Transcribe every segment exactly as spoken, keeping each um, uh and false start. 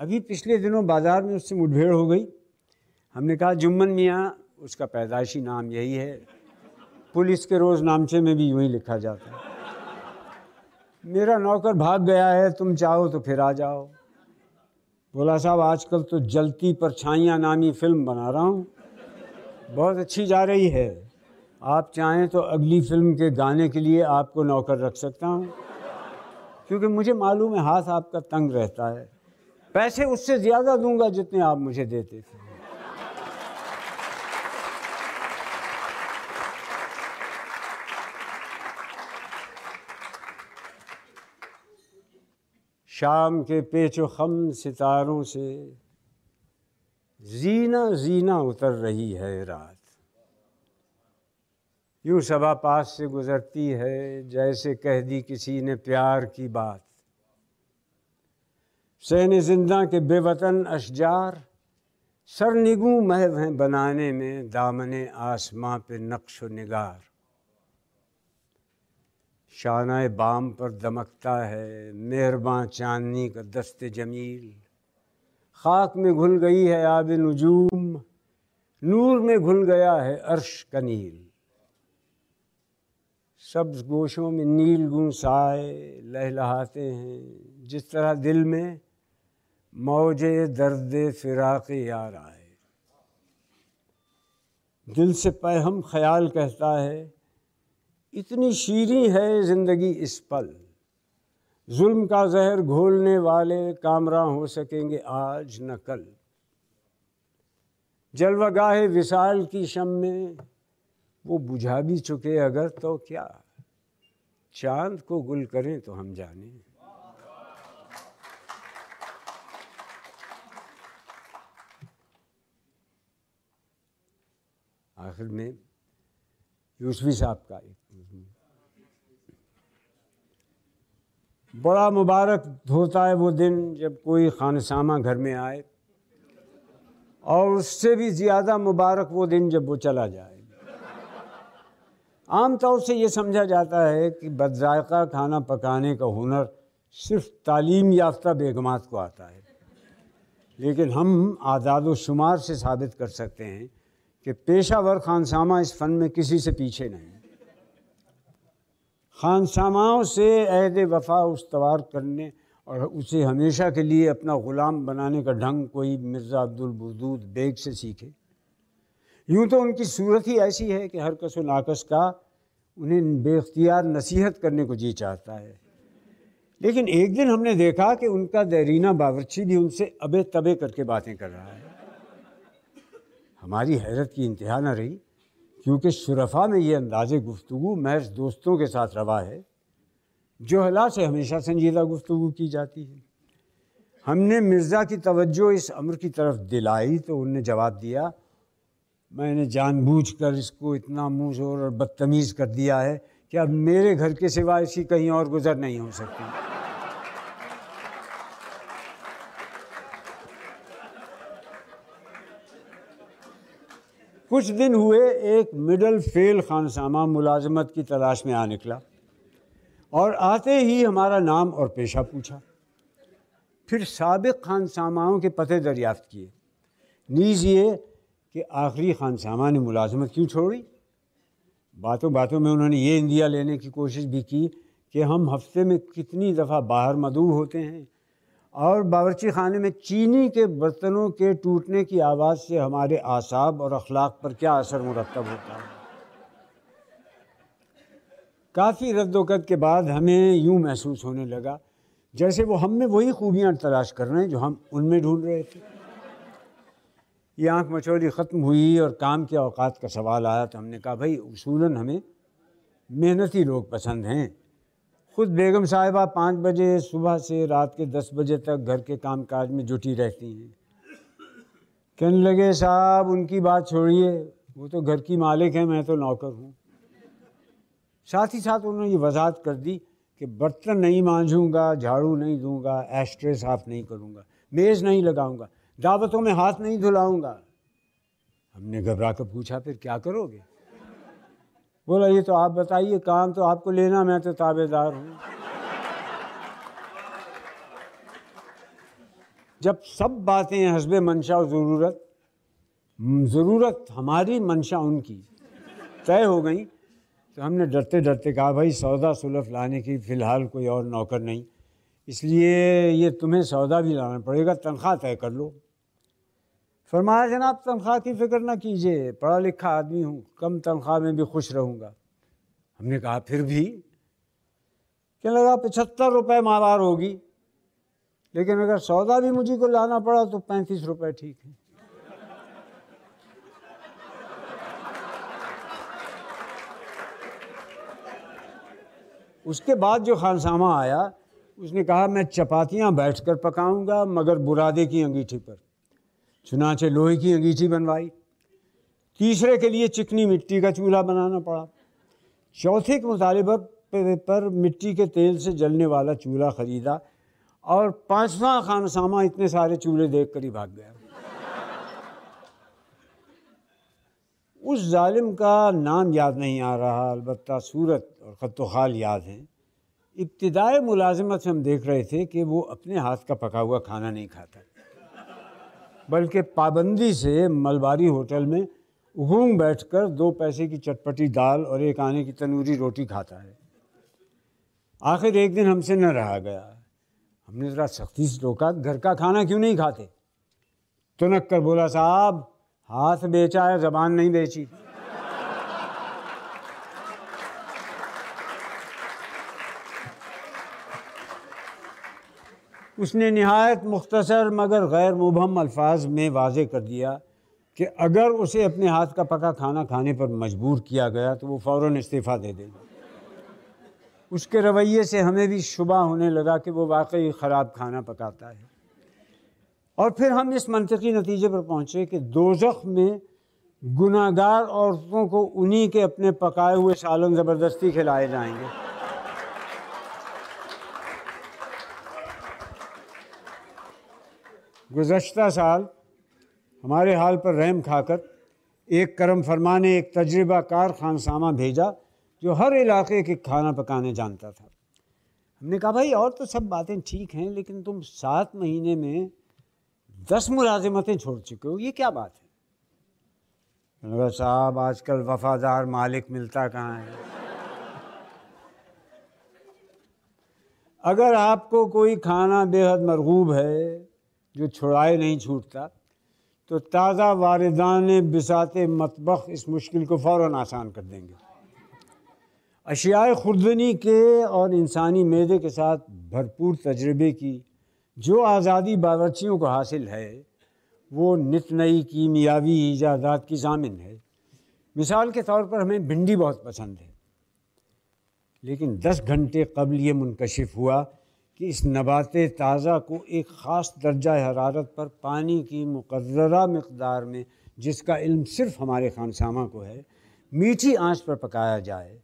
अभी पिछले दिनों बाज़ार में उससे मुठभेड़ हो गई। हमने कहा जुम्मन मियाँ, उसका पैदाइशी नाम यही है, पुलिस के रोज़ नामचे में भी यूँ ही लिखा जाता है। मेरा नौकर भाग गया है, तुम चाहो तो फिर आ जाओ। बोला साहब आजकल तो जलती परछाइयाँ नामी फ़िल्म बना रहा हूँ, बहुत अच्छी जा रही है, आप चाहें तो अगली फ़िल्म के गाने के लिए आपको नौकर रख सकता हूँ, क्योंकि मुझे मालूम है हाथ आपका तंग रहता है, पैसे उससे ज़्यादा दूंगा जितने आप मुझे देते थे। शाम के पेचो खम सितारों से जीना जीना उतर रही है रात, यूँ सबा पास से गुज़रती है जैसे कह दी किसी ने प्यार की बात। सहने जिंदा के बेवतन अशजार सरनिगू महव हैं बनाने में दामने आसमां पे नक्श व निगार। शानाए बाम पर दमकता है मेहरबां चांदनी का दस्ते जमील, खाक में घुल गई है आब नुजूम, नूर में घुल गया है अर्श का नील। सब्ज़ गोशों में नील गूं साए लहलहाते हैं, जिस तरह दिल में मौजे दर्द फिराक़ यार आए। दिल से पैहम ख़याल कहता है इतनी शीरीं है ज़िंदगी इस पल, जुल्म का जहर घोलने वाले कामरां हो सकेंगे आज न कल। जलवागाहे विसाल की शम में वो बुझा भी चुके अगर तो क्या, चांद को गुल करें तो हम जाने। आखिर में यूसुफी साहब का एक बड़ा मुबारक होता है वो दिन जब कोई खानसामा घर में आए, और उससे भी ज़्यादा मुबारक वो दिन जब वो चला जाए। आमतौर से ये समझा जाता है कि बदज़ायक़ा खाना पकाने का हुनर सिर्फ तालीम याफ्ता बेगमात को आता है, लेकिन हम आदाद व शुमार से साबित कर सकते हैं कि पेशावर खानसामा इस फ़न में किसी से पीछे नहीं। खानसामाओं से अहद वफा उस्तवार करने और उसे हमेशा के लिए अपना ग़ुलाम बनाने का ढंग कोई मिर्ज़ा अब्दुल वदूद बेग से सीखे। यूँ तो उनकी सूरत ही ऐसी है कि हर कस व नाकस का उन्हें बेख्तियार नसीहत करने को जी चाहता है, लेकिन एक दिन हमने देखा कि उनका देरीना बावर्ची भी उनसे अबे तबे करके बातें कर रहा है। हमारी हैरत की इंतहा न रही, क्योंकि शुरफा में ये अंदाज़े गुफ्तगू महज दोस्तों के साथ रवा है, जोहला से हमेशा संजीदा गुफ्तगू की जाती है। हमने मिर्ज़ा की तवज्जो इस अमर की तरफ दिलाई तो उनने जवाब दिया, मैंने जानबूझकर इसको इतना मुँह जोर और बदतमीज़ कर दिया है कि अब मेरे घर के सिवा इसकी कहीं और गुजर नहीं हो सकती। कुछ दिन हुए, एक मिडल फेल खानसामा मुलाजमत की तलाश में आ निकला और आते ही हमारा नाम और पेशा पूछा। फिर साबिक़ खानसामाओं के पते दरियाफ़्त किए, नीज़ ये कि आखिरी खानसामा ने मुलाजमत क्यों छोड़ी। बातों बातों में उन्होंने ये इंदिया लेने की कोशिश भी की कि हम हफ्ते में कितनी दफ़ा बाहर मदऊ होते हैं और बावर्ची खाने में चीनी के बर्तनों के टूटने की आवाज़ से हमारे आसाब और अखलाक पर क्या असर मुरतब होता है। काफ़ी रद्दोकद के बाद हमें यूँ महसूस होने लगा जैसे वो हम में वही खूबियाँ तलाश कर रहे हैं जो हम उनमें ढूंढ रहे थे। ये आँख मचोली ख़त्म हुई और काम के औकात का सवाल आया तो हमने कहा भाई उसूलन हमें मेहनती लोग पसंद हैं। ख़ुद बेगम साहिबा पाँच बजे सुबह से रात के दस बजे तक घर के काम काज में जुटी रहती हैं। कहने लगे साहब उनकी बात छोड़िए, वो तो घर की मालिक हैं, मैं तो नौकर हूँ। साथ ही साथ उन्होंने ये वजाहत कर दी कि बर्तन नहीं मांजूँगा, झाड़ू नहीं दूँगा, एस्ट्रे साफ़ नहीं करूँगा, मेज़ नहीं लगाऊँगा, दावतों में हाथ नहीं धुलाऊंगा। हमने घबरा कर पूछा फिर क्या करोगे? बोला ये तो आप बताइए, काम तो आपको लेना, मैं तो ताबेदार हूँ। जब सब बातें हस्बे मंशा और ज़रूरत ज़रूरत हमारी मंशा उनकी तय हो गई तो हमने डरते डरते कहा भाई सौदा सुलफ लाने की फ़िलहाल कोई और नौकर नहीं, इसलिए ये तुम्हें सौदा भी लाना पड़ेगा, तनख्वाह तय कर लो। फरमाया जनाब तनख्वाह की फ़िक्र ना कीजिए, पढ़ा लिखा आदमी हूँ, कम तनख्वाह में भी खुश रहूँगा। हमने कहा फिर भी? क्या लगा पचहत्तर रुपये मावार होगी, लेकिन अगर सौदा भी मुझे को लाना पड़ा तो पैंतीस रुपये ठीक है। उसके बाद जो खानसामा आया उसने कहा मैं चपातियाँ बैठकर पकाऊंगा मगर बुरादे की अंगीठी पर। चुनाचे लोहे की अंगीठी बनवाई। तीसरे के लिए चिकनी मिट्टी का चूल्हा बनाना पड़ा। चौथे के मुतालिबा पर मिट्टी के तेल से जलने वाला चूल्हा ख़रीदा और पाँचवा खानसामा इतने सारे चूल्हे देख कर ही भाग गया। उस जालिम का नाम याद नहीं आ रहा, अलबत्ता सूरत और ख़त ख़ाल याद हैं। इब्तिदाई मुलाजमत से हम देख रहे थे कि वो अपने हाथ का पका हुआ खाना नहीं खाता, बल्कि पाबंदी से मलबारी होटल में घूंग बैठकर दो पैसे की चटपटी दाल और एक आने की तनूरी रोटी खाता है। आखिर एक दिन हमसे न रहा गया, हमने ज़रा सख्ती से रोका, घर का खाना क्यों नहीं खाते? तुनक कर बोला साहब हाथ बेचा है, ज़बान नहीं बेची। उसने निहायत मुख्तसर मगर गैर मुबहम अल्फाज में वाजे कर दिया कि अगर उसे अपने हाथ का पका खाना खाने पर मजबूर किया गया तो वो फ़ौरन इस्तीफ़ा दे देगा। उसके रवैये से हमें भी शुबा होने लगा कि वो वाकई ख़राब खाना पकाता है। और फिर हम इस मंतकी नतीजे पर पहुँचे कि दोज़ख में गुनाहगार औरतों को उन्हीं के अपने पकाए हुए सालन ज़बरदस्ती खिलाए जाएंगे। गुज़श्ता साल हमारे हाल पर रहम खाकर एक करम फरमा ने एक तजुर्बाकार खानसामा भेजा जो हर इलाके के खाना पकाने जानता था। हमने कहा भाई और तो सब बातें ठीक हैं, लेकिन तुम सात महीने में दस मुलाजिमतें छोड़ चुके हो, ये क्या बात है? लगा साहब आजकल वफादार मालिक मिलता कहाँ है। अगर आपको कोई खाना बेहद मरगूब है जो छुड़ाए नहीं छूटता तो ताज़ा वारिदाने बिसाते मतबख इस मुश्किल को फ़ौरन आसान कर देंगे। अशियाए खुर्दनी के और इंसानी मेदे के साथ भरपूर तजर्बे की जो आज़ादी बावर्चियों को हासिल है वो नित नई कीमियावी ईजादात की ज़ामिन है। मिसाल के तौर पर हमें भिंडी बहुत पसंद है, लेकिन दस घंटे कबल ये मुनकशिफ हुआ कि इस नबात ताज़ा को एक ख़ास दर्जा हरारत पर पानी की मुकर्ररा मकदार में, जिसका इल्म सिर्फ़ हमारे खानसामा को है, मीठी आंच पर पकाया जाए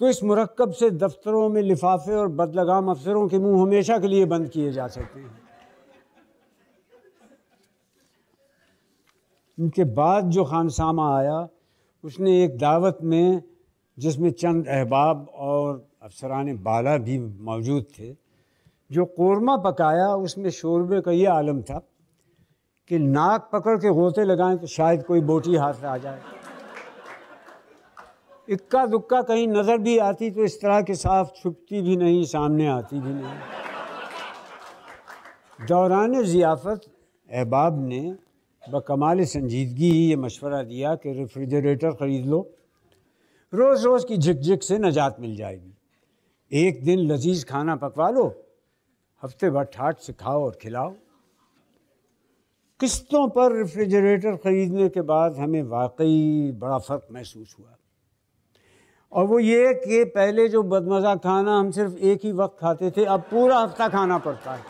तो इस मुरक्कब से दफ्तरों में लिफाफे और बदलगाम अफसरों के मुंह हमेशा के लिए बंद किए जा सकते हैं। इनके बाद जो खानसामा आया उसने एक दावत में जिसमें चंद अहबाब और अफसरान बाला भी मौजूद थे, जो कोरमा पकाया उसमें शोरबे का ये आलम था कि नाक पकड़ के गोते लगाएं तो शायद कोई बोटी हाथ आ जाए। इक्का दुक्का कहीं नज़र भी आती तो इस तरह के साफ छुपती भी नहीं, सामने आती भी नहीं। दौरान ज़ियाफ़त अहबाब ने बकमाल संजीदगी ये मशवरा दिया कि रेफ्रिजरेटर ख़रीद लो, रोज़ रोज़ की झिकझिक से नजात मिल जाएगी। एक दिन लजीज खाना पकवा लो, हफ्ते भर ठाट से खाओ और खिलाओ। किस्तों पर रेफ्रिजरेटर ख़रीदने के बाद हमें वाकई बड़ा फ़र्क महसूस हुआ, और वो ये कि पहले जो बदमज़ा खाना हम सिर्फ़ एक ही वक्त खाते थे अब पूरा हफ्ता खाना पड़ता है।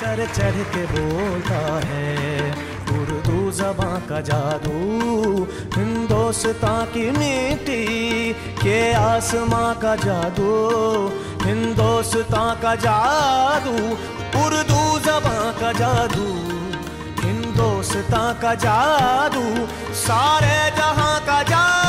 सर चढ़ के बोलता है उर्दू ज़बां का जादू, हिंदोस्तां की मिट्टी के आसमां का जादू, हिंदोस्तां का जादू, उर्दू ज़बां का जादू, हिंदोस्तां का जादू, सारे जहां का जादू।